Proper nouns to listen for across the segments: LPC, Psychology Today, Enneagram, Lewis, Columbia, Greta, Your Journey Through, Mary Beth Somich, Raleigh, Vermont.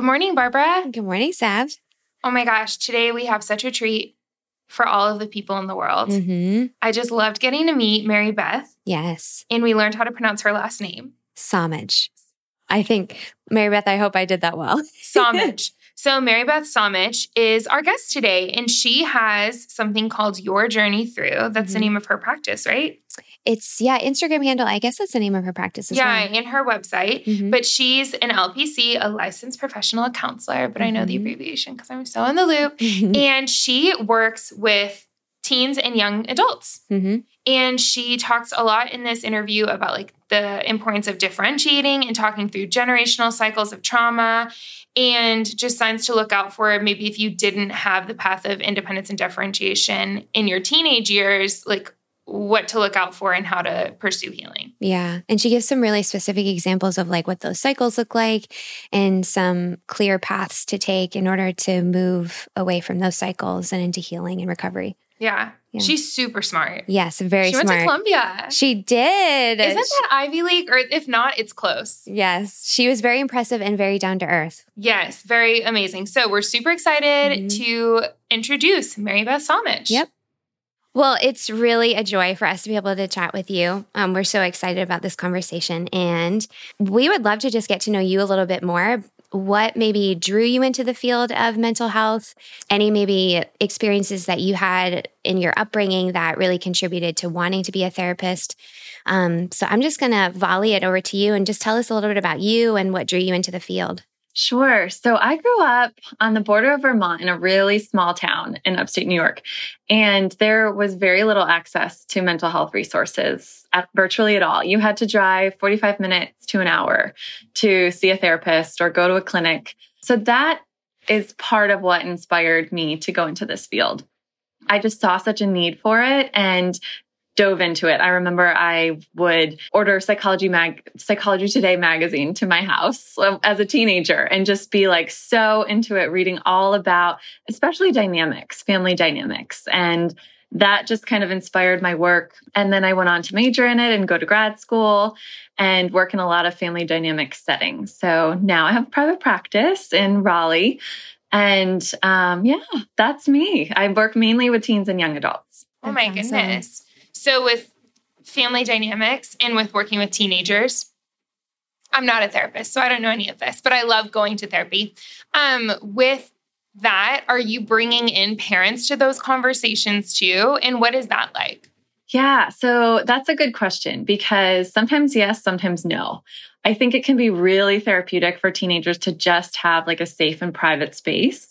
Good morning, Barbara. Good morning, Sav. Oh my gosh, today we have such a treat for all of the people in the world. Mm-hmm. I just loved getting to meet Mary Beth. Yes. And we learned how to pronounce her last name. Somich. I think, Mary Beth, I hope I did that well. Somich. So Mary Beth Somich is our guest today, and she has something called Your Journey Through. That's the name of her practice, right? It's, Instagram handle. I guess that's the name of her practice as well. Yeah, and her website. Mm-hmm. But she's an LPC, a licensed professional counselor, but I know the abbreviation because I'm so in the loop. Mm-hmm. And she works with teens and young adults. Mm-hmm. And she talks a lot in this interview about like the importance of differentiating and talking through generational cycles of trauma and just signs to look out for maybe if you didn't have the path of independence and differentiation in your teenage years, like what to look out for and how to pursue healing. Yeah. And she gives some really specific examples of like what those cycles look like and some clear paths to take in order to move away from those cycles and into healing and recovery. Yeah. Yeah. She's super smart. Yes, very smart. She went to Columbia. She did. Isn't that Ivy League? Or if not, it's close. Yes. She was very impressive and very down to earth. Yes. Very amazing. So we're super excited to introduce Mary Beth Somich. Yep. Well, it's really a joy for us to be able to chat with you. We're so excited about this conversation, and we would love to just get to know you a little bit more. What maybe drew you into the field of mental health? Any maybe experiences that you had in your upbringing that really contributed to wanting to be a therapist? So I'm just going to volley it over to you and just tell us a little bit about you and what drew you into the field. Sure. So I grew up on the border of Vermont in a really small town in upstate New York, and there was very little access to mental health resources virtually at all. You had to drive 45 minutes to an hour to see a therapist or go to a clinic. So that is part of what inspired me to go into this field. I just saw such a need for it and dove into it. I remember I would order Psychology Today magazine to my house as a teenager and just be like so into it, reading all about, especially family dynamics. And that just kind of inspired my work. And then I went on to major in it and go to grad school and work in a lot of family dynamic settings. So now I have private practice in Raleigh. And that's me. I work mainly with teens and young adults. Oh my goodness. So with family dynamics and with working with teenagers, I'm not a therapist, so I don't know any of this, but I love going to therapy. With that, are you bringing in parents to those conversations too? And what is that like? Yeah, so that's a good question because sometimes yes, sometimes no. I think it can be really therapeutic for teenagers to just have like a safe and private space.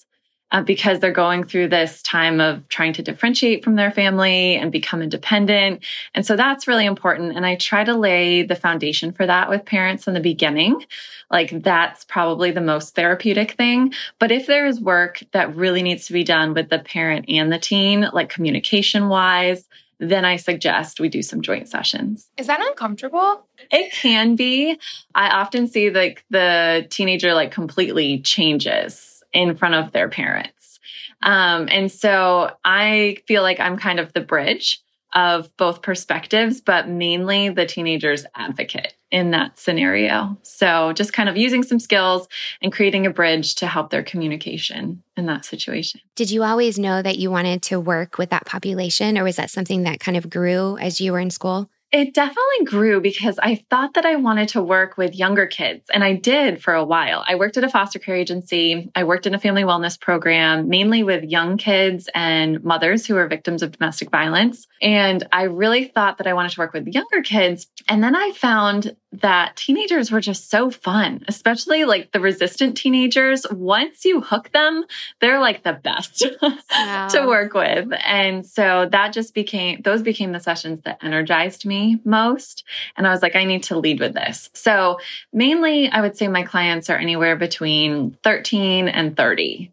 Because they're going through this time of trying to differentiate from their family and become independent. And so that's really important. And I try to lay the foundation for that with parents in the beginning. Like that's probably the most therapeutic thing. But if there is work that really needs to be done with the parent and the teen, like communication-wise, then I suggest we do some joint sessions. Is that uncomfortable? It can be. I often see like the teenager like completely changes in front of their parents. And so I feel like I'm kind of the bridge of both perspectives, but mainly the teenager's advocate in that scenario. So just kind of using some skills and creating a bridge to help their communication in that situation. Did you always know that you wanted to work with that population, or was that something that kind of grew as you were in school? It definitely grew because I thought that I wanted to work with younger kids, and I did for a while. I worked at a foster care agency. I worked in a family wellness program, mainly with young kids and mothers who were victims of domestic violence. And I really thought that I wanted to work with younger kids. And then I found that teenagers were just so fun, especially like the resistant teenagers. Once you hook them, they're like the best to work with. And so that just became the sessions that energized me most. And I was like, I need to lead with this. So mainly I would say my clients are anywhere between 13 and 30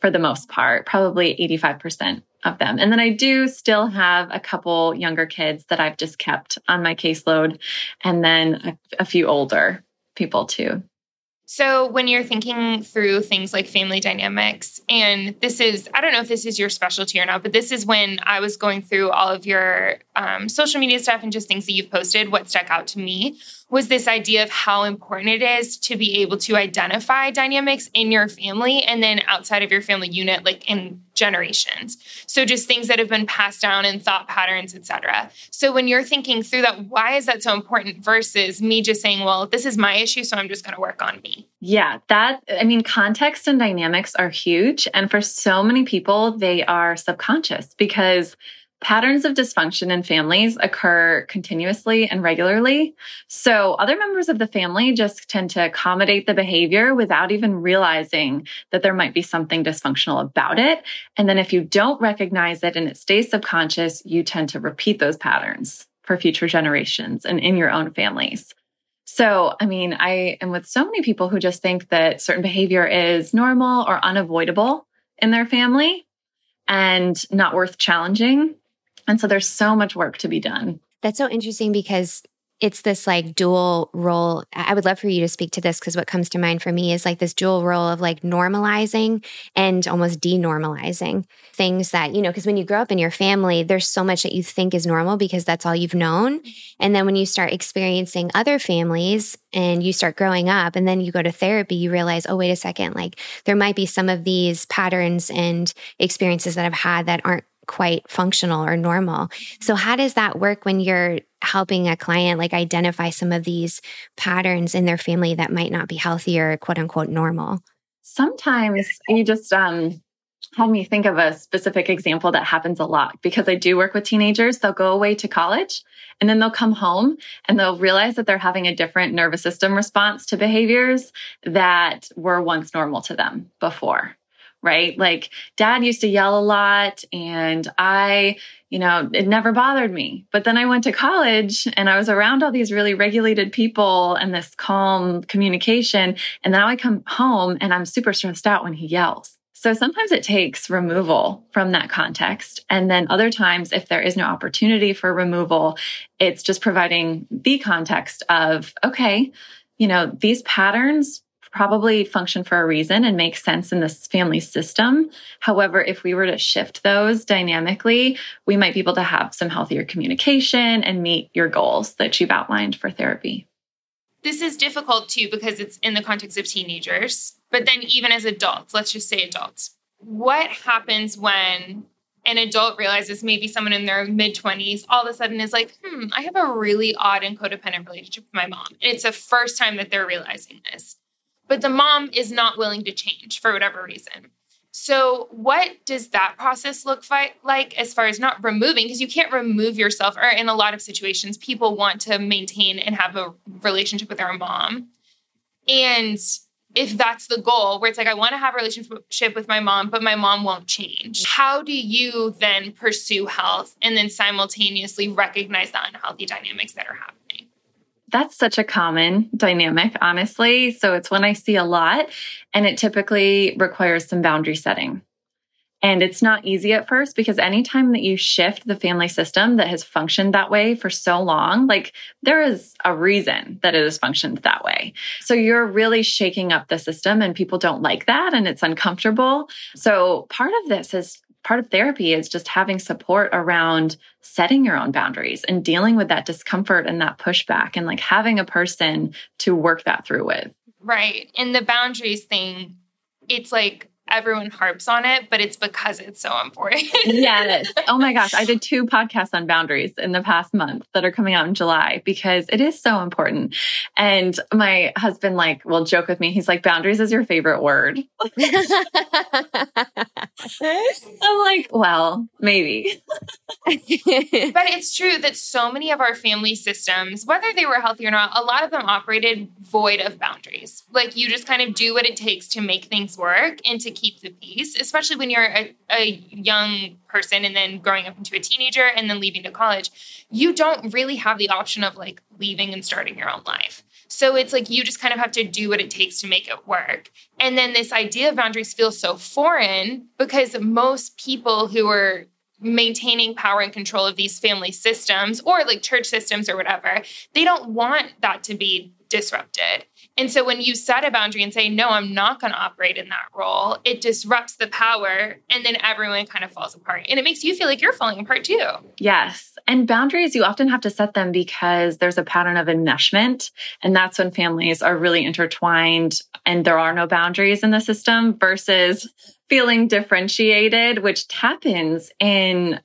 for the most part, probably 85% of them. And then I do still have a couple younger kids that I've just kept on my caseload, and then a few older people too. So when you're thinking through things like family dynamics, and this is, I don't know if this is your specialty or not, but this is when I was going through all of your social media stuff and just things that you've posted, what stuck out to me was this idea of how important it is to be able to identify dynamics in your family and then outside of your family unit, like in generations. So just things that have been passed down and thought patterns, et cetera. So when you're thinking through that, why is that so important versus me just saying, well, this is my issue, so I'm just going to work on me? Yeah, context and dynamics are huge. And for so many people, they are subconscious because patterns of dysfunction in families occur continuously and regularly. So other members of the family just tend to accommodate the behavior without even realizing that there might be something dysfunctional about it. And then if you don't recognize it and it stays subconscious, you tend to repeat those patterns for future generations and in your own families. So, I mean, I am with so many people who just think that certain behavior is normal or unavoidable in their family and not worth challenging. And so there's so much work to be done. That's so interesting because it's this like dual role. I would love for you to speak to this because what comes to mind for me is like this dual role of like normalizing and almost denormalizing things that, you know, because when you grow up in your family, there's so much that you think is normal because that's all you've known. And then when you start experiencing other families and you start growing up and then you go to therapy, you realize, oh, wait a second, like there might be some of these patterns and experiences that I've had that aren't quite functional or normal. So how does that work when you're helping a client like identify some of these patterns in their family that might not be healthy or quote unquote normal? Sometimes you just had me think of a specific example that happens a lot because I do work with teenagers. They'll go away to college and then they'll come home and they'll realize that they're having a different nervous system response to behaviors that were once normal to them before. Right? Like dad used to yell a lot and it never bothered me. But then I went to college and I was around all these really regulated people and this calm communication. And now I come home and I'm super stressed out when he yells. So sometimes it takes removal from that context. And then other times, if there is no opportunity for removal, it's just providing the context of, okay, these patterns probably function for a reason and make sense in this family system. However, if we were to shift those dynamically, we might be able to have some healthier communication and meet your goals that you've outlined for therapy. This is difficult too, because it's in the context of teenagers, but then even as adults, let's just say adults, what happens when an adult realizes maybe someone in their mid-20s all of a sudden is like, I have a really odd and codependent relationship with my mom. And it's the first time that they're realizing this. But the mom is not willing to change for whatever reason. So what does that process look like as far as not removing? Because you can't remove yourself, or in a lot of situations, people want to maintain and have a relationship with their mom. And if that's the goal, where it's like, I want to have a relationship with my mom, but my mom won't change. How do you then pursue health and then simultaneously recognize the unhealthy dynamics that are happening? That's such a common dynamic, honestly. So it's one I see a lot, and it typically requires some boundary setting. And it's not easy at first because anytime that you shift the family system that has functioned that way for so long, like there is a reason that it has functioned that way. So you're really shaking up the system and people don't like that and it's uncomfortable. So part of therapy is just having support around setting your own boundaries and dealing with that discomfort and that pushback and like having a person to work that through with. Right. And the boundaries thing, it's like everyone harps on it, but it's because it's so important. Yes. Oh my gosh. I did 2 podcasts on boundaries in the past month that are coming out in July because it is so important. And my husband will joke with me. He's like, boundaries is your favorite word. I'm like, well, maybe. But it's true that so many of our family systems, whether they were healthy or not, a lot of them operated void of boundaries. Like you just kind of do what it takes to make things work and to keep the peace, especially when you're a young person and then growing up into a teenager and then leaving to college, you don't really have the option of like leaving and starting your own life. So it's like you just kind of have to do what it takes to make it work. And then this idea of boundaries feels so foreign because most people who are maintaining power and control of these family systems or like church systems or whatever, they don't want that to be disrupted. And so when you set a boundary and say, no, I'm not going to operate in that role, it disrupts the power and then everyone kind of falls apart. And it makes you feel like you're falling apart too. Yes. And boundaries, you often have to set them because there's a pattern of enmeshment. And that's when families are really intertwined and there are no boundaries in the system versus feeling differentiated, which happens in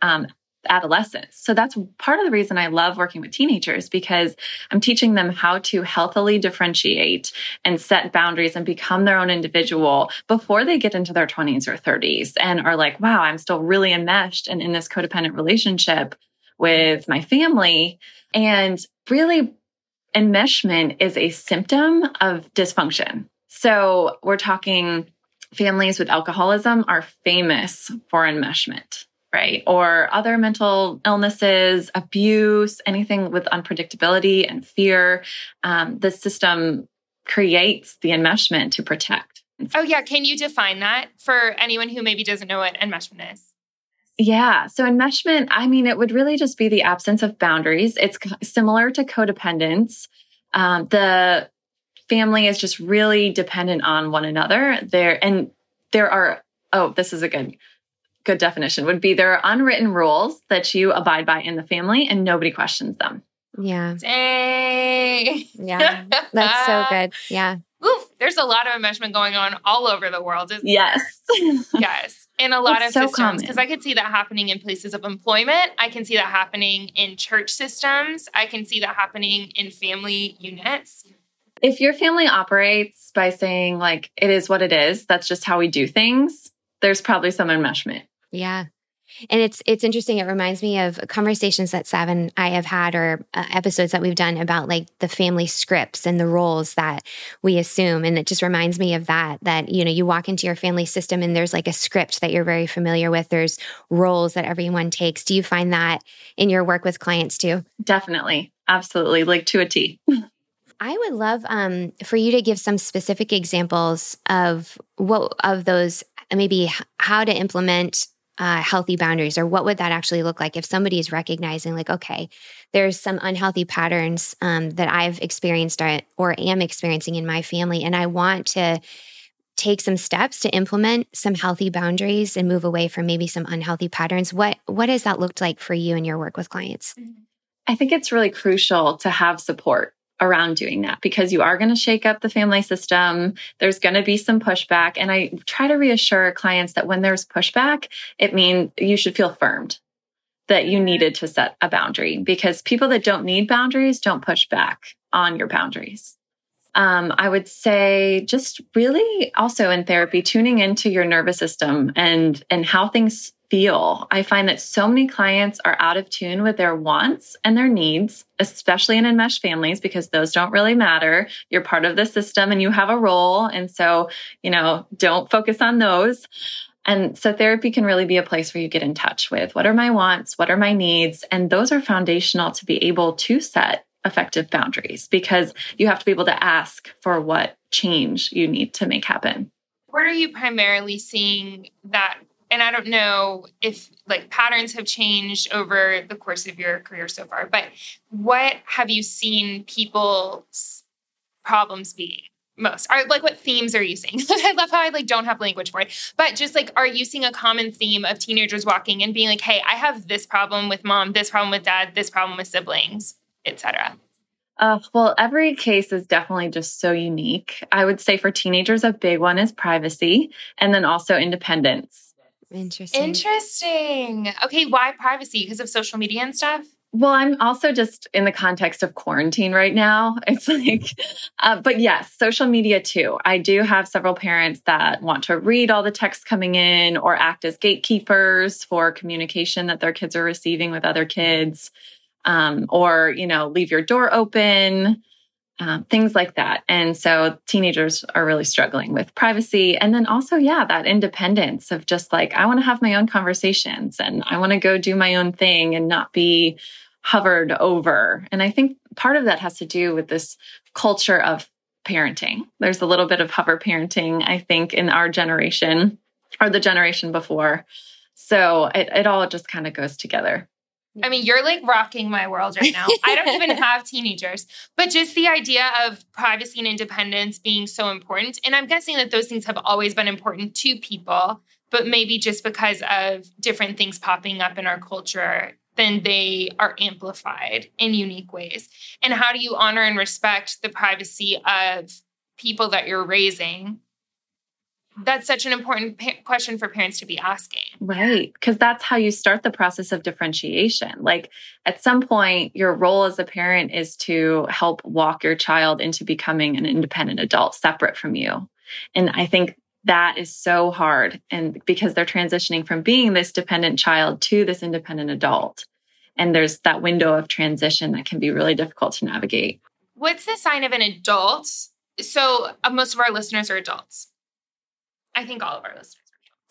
adolescence. So that's part of the reason I love working with teenagers, because I'm teaching them how to healthily differentiate and set boundaries and become their own individual before they get into their 20s or 30s and are like, wow, I'm still really enmeshed and in this codependent relationship with my family. And really, enmeshment is a symptom of dysfunction. So we're talking families with alcoholism are famous for enmeshment. Right? Or other mental illnesses, abuse, anything with unpredictability and fear. The system creates the enmeshment to protect. Oh, yeah. Can you define that for anyone who maybe doesn't know what enmeshment is? Yeah. So enmeshment, I mean, it would really just be the absence of boundaries. It's similar to codependence. The family is just really dependent on one another. Good definition would be there are unwritten rules that you abide by in the family and nobody questions them. Yeah. Dang. Yeah. That's so good. Yeah. Oof. There's a lot of enmeshment going on all over the world, isn't there? Yes. In a lot of systems. Because I could see that happening in places of employment. I can see that happening in church systems. I can see that happening in family units. If your family operates by saying like, it is what it is, that's just how we do things, there's probably some enmeshment. Yeah. And it's interesting. It reminds me of conversations that Sav and I have had, or episodes that we've done about like the family scripts and the roles that we assume. And it just reminds me of that, you know, you walk into your family system and there's like a script that you're very familiar with. There's roles that everyone takes. Do you find that in your work with clients too? Definitely. Absolutely. Like to a T. I would love for you to give some specific examples of those, maybe how to implement healthy boundaries, or what would that actually look like if somebody is recognizing like, okay, there's some unhealthy patterns that I've experienced or am experiencing in my family, and I want to take some steps to implement some healthy boundaries and move away from maybe some unhealthy patterns. What has that looked like for you in your work with clients? I think it's really crucial to have support around doing that, because you are going to shake up the family system. There's going to be some pushback. And I try to reassure clients that when there's pushback, it means you should feel firmed that you needed to set a boundary, because people that don't need boundaries don't push back on your boundaries. I would say just really also in therapy, tuning into your nervous system and how things feel. I find that so many clients are out of tune with their wants and their needs, especially in enmeshed families, because those don't really matter. You're part of the system and you have a role. And so, you know, don't focus on those. And so therapy can really be a place where you get in touch with what are my wants, what are my needs? And those are foundational to be able to set effective boundaries, because you have to be able to ask for what change you need to make happen. Where are you primarily seeing that? And I don't know if like patterns have changed over the course of your career so far, but what have you seen people's problems be most? Or like what themes are you seeing? I love how I like don't have language for it, but just like, are you seeing a common theme of teenagers walking and being like, hey, I have this problem with mom, this problem with dad, this problem with siblings, etc.? Well, every case is definitely just so unique. I would say for teenagers, a big one is privacy, and then also independence. Interesting. Okay. Why privacy? Because of social media and stuff? Well, I'm also just in the context of quarantine right now. It's like, but yes, social media too. I do have several parents that want to read all the texts coming in or act as gatekeepers for communication that their kids are receiving with other kids, or, you know, leave your door open, things like that. And so teenagers are really struggling with privacy. And then also, yeah, that independence of just like, I want to have my own conversations and I want to go do my own thing and not be hovered over. And I think part of that has to do with this culture of parenting. There's a little bit of hover parenting, I think, in our generation or the generation before. So it all just kind of goes together. I mean, you're like rocking my world right now. I don't even have teenagers, but just the idea of privacy and independence being so important. And I'm guessing that those things have always been important to people, but maybe just because of different things popping up in our culture, then they are amplified in unique ways. And how do you honor and respect the privacy of people that you're raising? That's such an important question for parents to be asking. Right. Because that's how you start the process of differentiation. Like at some point, your role as a parent is to help walk your child into becoming an independent adult separate from you. And I think that is so hard. And because they're transitioning from being this dependent child to this independent adult. And there's that window of transition that can be really difficult to navigate. What's the sign of an adult? So most of our listeners are adults. I think all of our listeners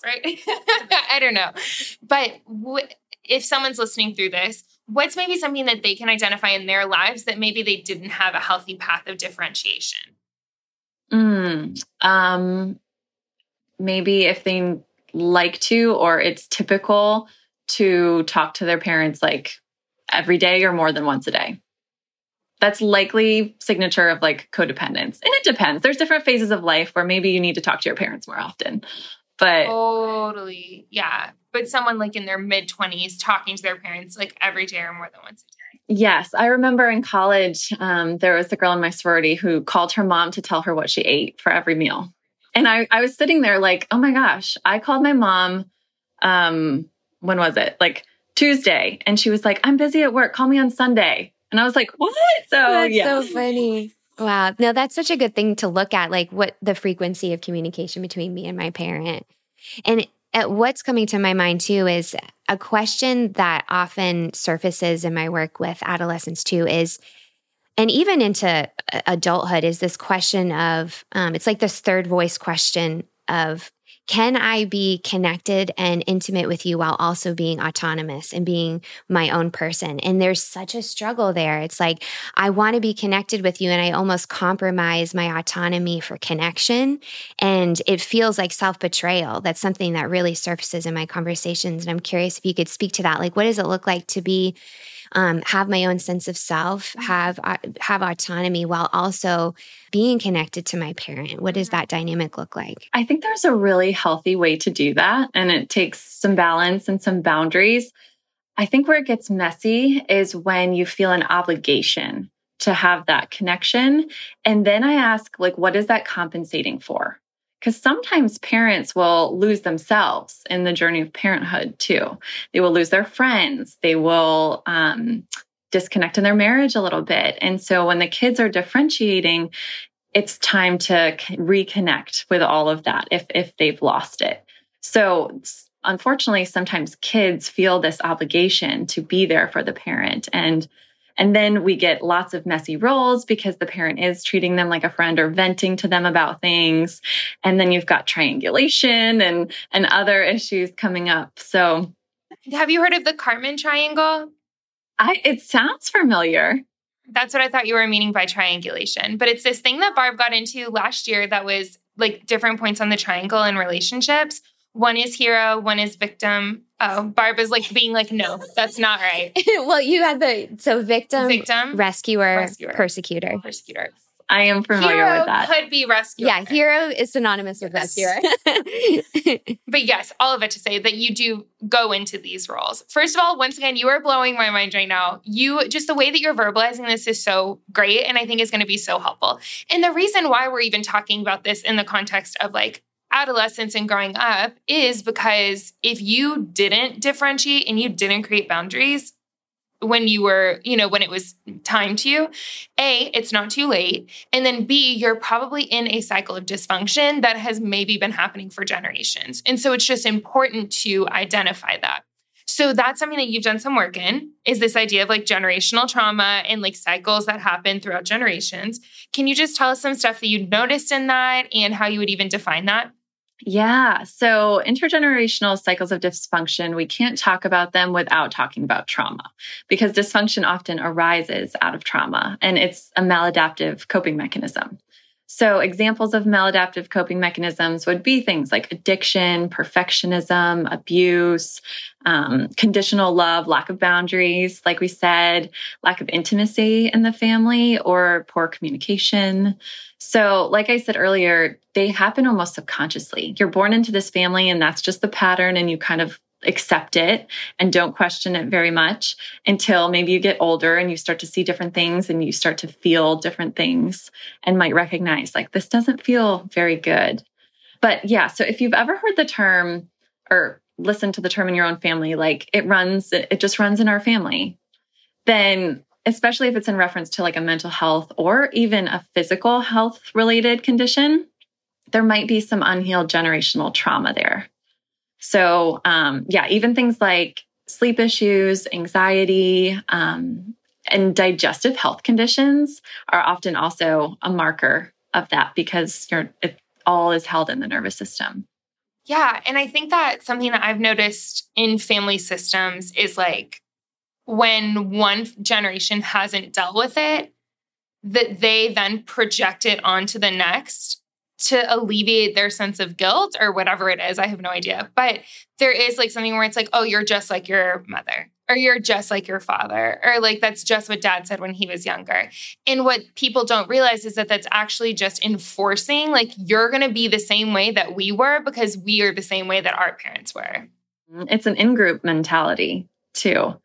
are adults, right? I don't know. But if someone's listening through this, what's maybe something that they can identify in their lives that maybe they didn't have a healthy path of differentiation? Maybe if they like to, or it's typical to talk to their parents like every day or more than once a day. That's likely signature of like codependence. And it depends. There's different phases of life where maybe you need to talk to your parents more often. But totally. Yeah. But someone like in their mid-20s talking to their parents like every day or more than once a day. Yes. I remember in college, there was a girl in my sorority who called her mom to tell her what she ate for every meal. And I was sitting there like, oh my gosh, I called my mom. When was it? Like Tuesday. And she was like, I'm busy at work. Call me on Sunday. And I was like, what? So that's so funny. Wow. No, that's such a good thing to look at, like what the frequency of communication between me and my parent. And what's coming to my mind too is a question that often surfaces in my work with adolescents too is, and even into adulthood, is this question of, it's like this third voice question of, can I be connected and intimate with you while also being autonomous and being my own person? And there's such a struggle there. It's like, I want to be connected with you and I almost compromise my autonomy for connection. And it feels like self-betrayal. That's something that really surfaces in my conversations. And I'm curious if you could speak to that. Like, what does it look like to be, have my own sense of self, have autonomy while also being connected to my parent? What does that dynamic look like? I think there's a really healthy way to do that. And it takes some balance and some boundaries. I think where it gets messy is when you feel an obligation to have that connection. And then I ask, like, what is that compensating for? Because sometimes parents will lose themselves in the journey of parenthood too. They will lose their friends. They will disconnect in their marriage a little bit. And so when the kids are differentiating, it's time to reconnect with all of that if they've lost it. So unfortunately, sometimes kids feel this obligation to be there for the parent. And then we get lots of messy roles because the parent is treating them like a friend or venting to them about things. And then you've got triangulation and other issues coming up. So have you heard of the Cartman triangle? It sounds familiar. That's what I thought you were meaning by triangulation. But it's this thing that Barb got into last year that was like different points on the triangle in relationships. One is hero, one is victim. Oh, Barb is like being like, no, that's not right. Well, you had victim, rescuer, persecutor. I am familiar hero with that. Could be rescuer. Yeah, hero is synonymous with rescuer. But yes, all of it to say that you do go into these roles. First of all, once again, you are blowing my mind right now. Just the way that you're verbalizing this is so great. And I think it's going to be so helpful. And the reason why we're even talking about this in the context of like adolescence and growing up is because if you didn't differentiate and you didn't create boundaries when you were, when it was time to, A, it's not too late. And then B, you're probably in a cycle of dysfunction that has maybe been happening for generations. And so it's just important to identify that. So that's something that you've done some work in, is this idea of like generational trauma and like cycles that happen throughout generations. Can you just tell us some stuff that you noticed in that and how you would even define that? Yeah. So intergenerational cycles of dysfunction, we can't talk about them without talking about trauma, because dysfunction often arises out of trauma and it's a maladaptive coping mechanism. So examples of maladaptive coping mechanisms would be things like addiction, perfectionism, abuse, conditional love, lack of boundaries, like we said, lack of intimacy in the family, or poor communication. So like I said earlier, they happen almost subconsciously. You're born into this family and that's just the pattern, and you kind of accept it and don't question it very much until maybe you get older and you start to see different things and you start to feel different things and might recognize like this doesn't feel very good. But yeah, so if you've ever heard the term or listened to the term in your own family, like it just runs in our family, then especially if it's in reference to like a mental health or even a physical health related condition, there might be some unhealed generational trauma there. So even things like sleep issues, anxiety, and digestive health conditions are often also a marker of that because it all is held in the nervous system. Yeah, and I think that something that I've noticed in family systems is like when one generation hasn't dealt with it, that they then project it onto the next to alleviate their sense of guilt or whatever it is. I have no idea. But there is like something where it's like, oh, you're just like your mother, or you're just like your father, or like that's just what dad said when he was younger. And what people don't realize is that that's actually just enforcing like you're going to be the same way that we were because we are the same way that our parents were. It's an in-group mentality too.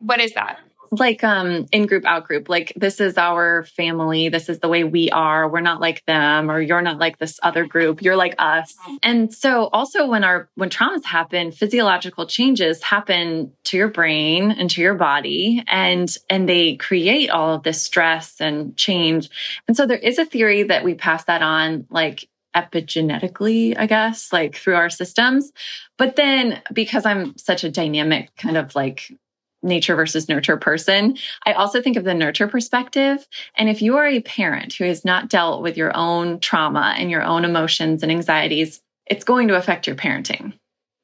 What is that? Like in-group, out-group, like this is our family. This is the way we are. We're not like them, or you're not like this other group. You're like us. And so also when traumas happen, physiological changes happen to your brain and to your body, and they create all of this stress and change. And so there is a theory that we pass that on like epigenetically, I guess, like through our systems. But then because I'm such a dynamic kind of like nature versus nurture person, I also think of the nurture perspective. And if you are a parent who has not dealt with your own trauma and your own emotions and anxieties, it's going to affect your parenting,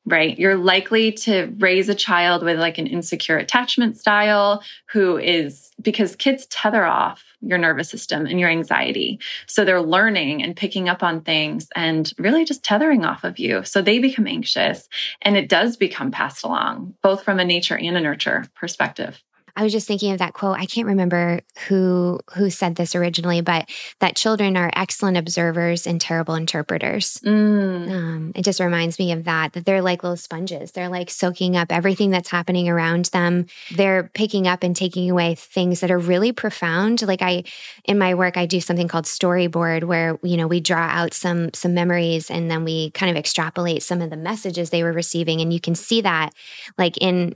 right? You're likely to raise a child with like an insecure attachment style because kids tether off your nervous system and your anxiety. So they're learning and picking up on things and really just tethering off of you. So they become anxious, and it does become passed along, both from a nature and a nurture perspective. I was just thinking of that quote. I can't remember who said this originally, but that children are excellent observers and terrible interpreters. It just reminds me of that they're like little sponges. They're like soaking up everything that's happening around them. They're picking up and taking away things that are really profound. Like in my work, I do something called storyboard where, we draw out some memories and then we kind of extrapolate some of the messages they were receiving. And you can see that like in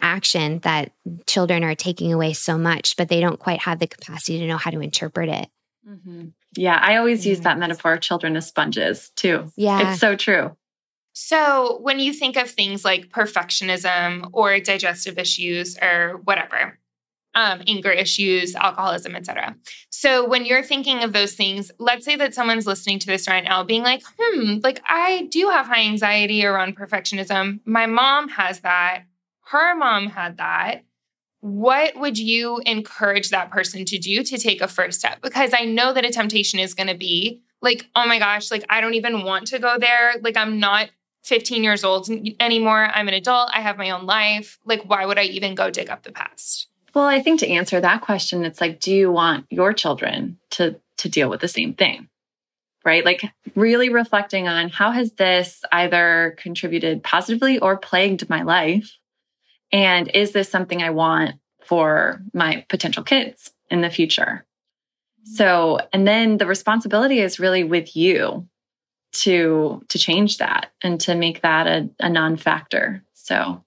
action that children are taking away so much, but they don't quite have the capacity to know how to interpret it. Mm-hmm. Yeah. I always use that metaphor of children as sponges too. Yeah. It's so true. So when you think of things like perfectionism or digestive issues or whatever, anger issues, alcoholism, etc. So when you're thinking of those things, let's say that someone's listening to this right now being like, like I do have high anxiety around perfectionism. My mom has that. Her mom had that. What would you encourage that person to do to take a first step? Because I know that a temptation is going to be like, oh my gosh, like I don't even want to go there. Like I'm not 15 years old anymore. I'm an adult. I have my own life. Like why would I even go dig up the past? Well, I think to answer that question, it's like, do you want your children to deal with the same thing? Right? Like really reflecting on how has this either contributed positively or plagued my life? And is this something I want for my potential kids in the future? So, and then the responsibility is really with you to change that and to make that a non-factor. So,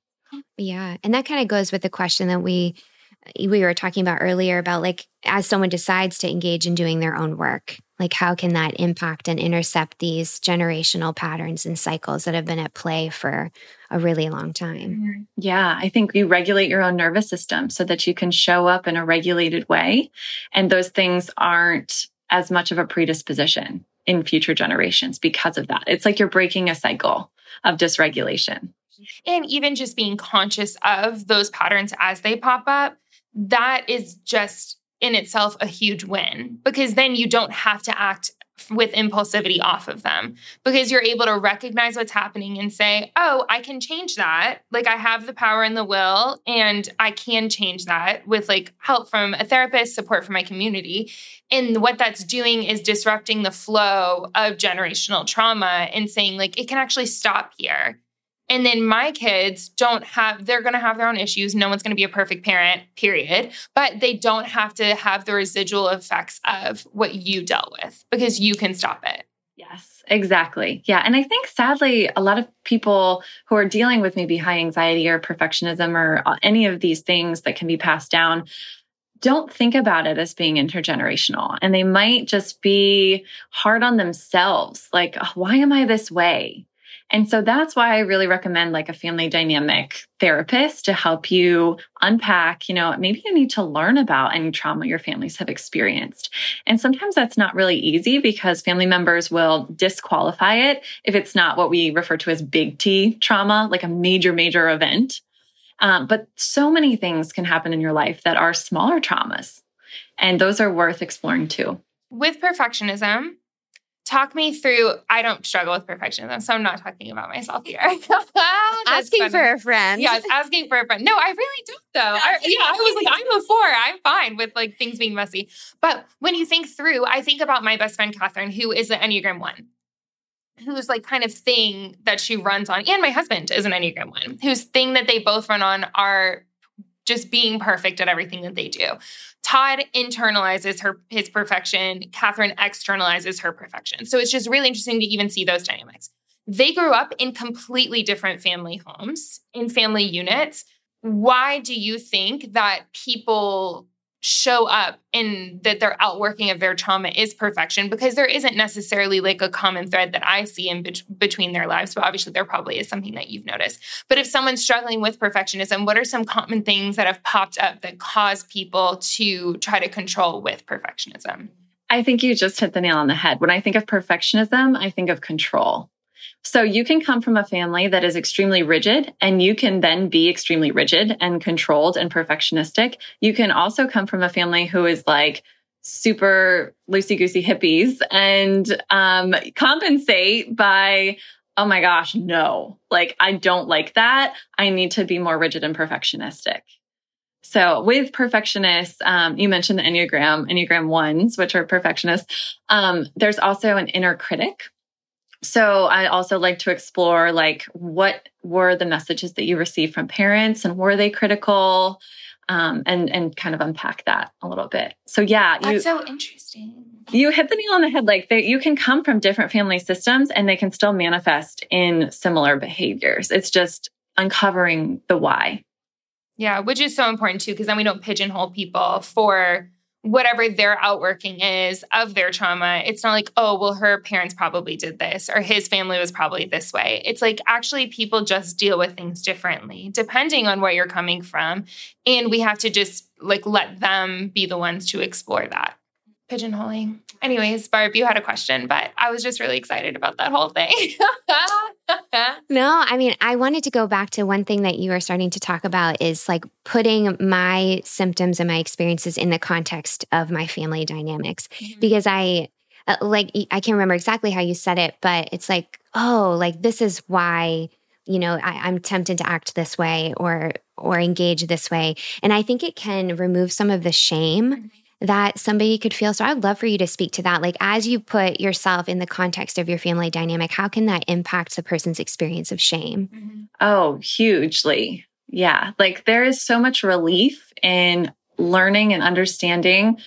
yeah. And that kind of goes with the question that we were talking about earlier about like, as someone decides to engage in doing their own work, like how can that impact and intercept these generational patterns and cycles that have been at play for a really long time? Yeah, I think you regulate your own nervous system so that you can show up in a regulated way. And those things aren't as much of a predisposition in future generations because of that. It's like you're breaking a cycle of dysregulation. And even just being conscious of those patterns as they pop up, that is just in itself a huge win, because then you don't have to act with impulsivity off of them, because you're able to recognize what's happening and say, oh, I can change that. Like, I have the power and the will, and I can change that with like help from a therapist, support from my community. And what that's doing is disrupting the flow of generational trauma and saying like, it can actually stop here. And then my kids they're going to have their own issues. No one's going to be a perfect parent, period. But they don't have to have the residual effects of what you dealt with, because you can stop it. Yes, exactly. Yeah. And I think sadly, a lot of people who are dealing with maybe high anxiety or perfectionism or any of these things that can be passed down don't think about it as being intergenerational. And they might just be hard on themselves. Like, oh, why am I this way? And so that's why I really recommend like a family dynamic therapist to help you unpack, maybe you need to learn about any trauma your families have experienced. And sometimes that's not really easy because family members will disqualify it if it's not what we refer to as big T trauma, like a major, major event. But so many things can happen in your life that are smaller traumas, and those are worth exploring too. With perfectionism, talk me through. I don't struggle with perfectionism, so I'm not talking about myself here. Asking funny. For a friend. Yeah, I was asking for a friend. No, I really don't though. I was like, I'm a 4. I'm fine with like things being messy. But when you think through, I think about my best friend, Catherine, who is an Enneagram 1, whose like kind of thing that she runs on. And my husband is an Enneagram 1, whose thing that they both run on are just being perfect at everything that they do. Todd internalizes his perfection. Catherine externalizes her perfection. So it's just really interesting to even see those dynamics. They grew up in completely different family homes, in family units. Why do you think that people show up and that their outworking of their trauma is perfection? Because there isn't necessarily like a common thread that I see in between their lives, but obviously there probably is something that you've noticed. But if someone's struggling with perfectionism, what are some common things that have popped up that cause people to try to control with perfectionism? I think you just hit the nail on the head. When I think of perfectionism, I think of control. So you can come from a family that is extremely rigid, and you can then be extremely rigid and controlled and perfectionistic. You can also come from a family who is like super loosey-goosey hippies and compensate by, oh my gosh, no, like I don't like that. I need to be more rigid and perfectionistic. So with perfectionists, you mentioned the Enneagram 1s, which are perfectionists. There's also an inner critic. So I also like to explore like what were the messages that you received from parents, and were they critical, and kind of unpack that a little bit. So yeah, that's so interesting. You hit the nail on the head. Like you can come from different family systems and they can still manifest in similar behaviors. It's just uncovering the why. Yeah, which is so important too, because then we don't pigeonhole people for whatever their outworking is of their trauma. It's not like, oh, well, her parents probably did this, or his family was probably this way. It's like, actually, people just deal with things differently depending on where you're coming from. And we have to just like let them be the ones to explore that. Pigeonholing. Anyways, Barb, you had a question, but I was just really excited about that whole thing. No, I mean, I wanted to go back to one thing that you are starting to talk about is like putting my symptoms and my experiences in the context of my family dynamics, mm-hmm. because I can't remember exactly how you said it, but it's like, oh, like this is why, I'm tempted to act this way or engage this way. And I think it can remove some of the shame mm-hmm. that somebody could feel. So I would love for you to speak to that. Like, as you put yourself in the context of your family dynamic, how can that impact the person's experience of shame? Mm-hmm. Oh, hugely. Yeah. Like, there is so much relief in learning and understanding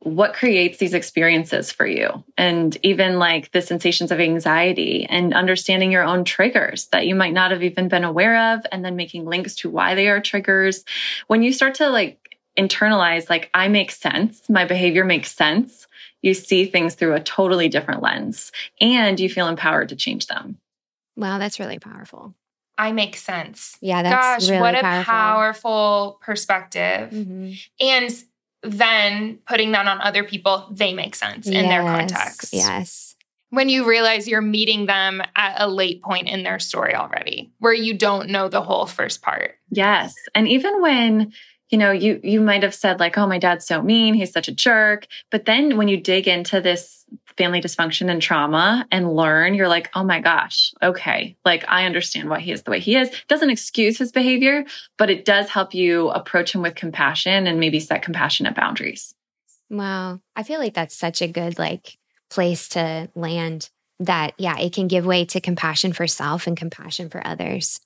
what creates these experiences for you. And even like the sensations of anxiety and understanding your own triggers that you might not have even been aware of, and then making links to why they are triggers. When you start to like internalize, like, I make sense, my behavior makes sense, you see things through a totally different lens, and you feel empowered to change them. Wow, that's really powerful. I make sense. Yeah, that's gosh, really what a powerful perspective. Mm-hmm. And then putting that on other people, they make sense in their context. Yes. When you realize you're meeting them at a late point in their story already, where you don't know the whole first part. Yes. And even when you know, you might have said like, oh, my dad's so mean, he's such a jerk. But then when you dig into this family dysfunction and trauma and learn, you're like, oh my gosh, okay. Like, I understand why he is the way he is. It doesn't excuse his behavior, but it does help you approach him with compassion and maybe set compassionate boundaries. Wow. I feel like that's such a good like place to land that, yeah, it can give way to compassion for self and compassion for others.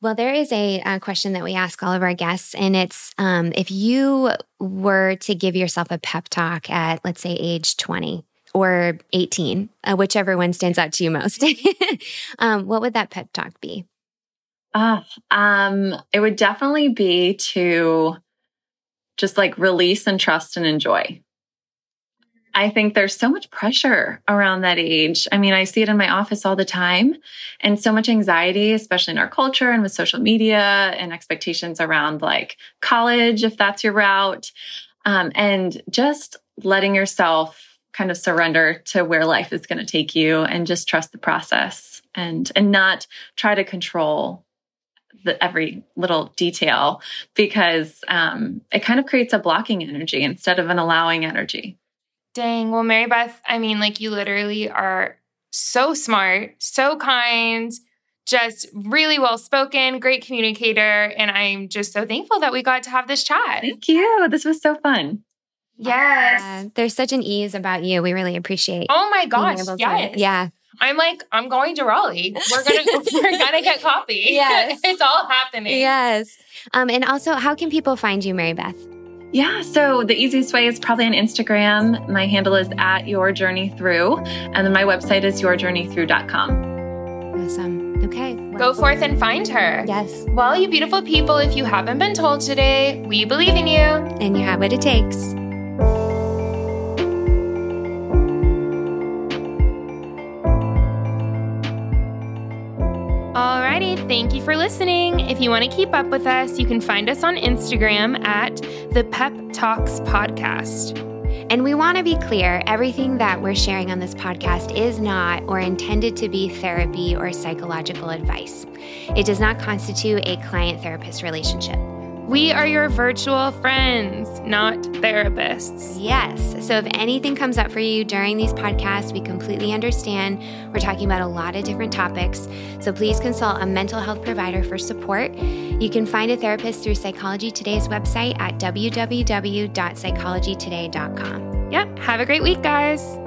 Well, there is a question that we ask all of our guests, and it's if you were to give yourself a pep talk at, let's say, age 20 or 18, whichever one stands out to you most, what would that pep talk be? It would definitely be to just like release and trust and enjoy. I think there's so much pressure around that age. I mean, I see it in my office all the time, and so much anxiety, especially in our culture and with social media and expectations around like college, if that's your route, and just letting yourself kind of surrender to where life is going to take you and just trust the process and not try to control every little detail, because it kind of creates a blocking energy instead of an allowing energy. Dang. Well, Mary Beth, I mean, like, you literally are so smart, so kind, just really well-spoken, great communicator. And I'm just so thankful that we got to have this chat. Thank you. This was so fun. Yes. There's such an ease about you. We really appreciate it. Oh my gosh. Yes. Yeah. I'm like, I'm going to Raleigh. We're gonna get coffee. Yes. It's all happening. Yes. And also, how can people find you, Mary Beth? Yeah, so the easiest way is probably on Instagram. My handle is @YourJourneyThrough, and then my website is yourjourneythrough.com. Awesome. Okay. Wow. Go forth and find her. Yes. Well, you beautiful people, if you haven't been told today, we believe in you. And you have what it takes. Alrighty, thank you for listening. If you want to keep up with us, you can find us on Instagram at the Pep Talks Podcast. And we want to be clear, everything that we're sharing on this podcast is not or intended to be therapy or psychological advice. It does not constitute a client-therapist relationship. We are your virtual friends, not therapists. Yes. So if anything comes up for you during these podcasts, we completely understand. We're talking about a lot of different topics. So please consult a mental health provider for support. You can find a therapist through Psychology Today's website at www.psychologytoday.com. Yep. Have a great week, guys.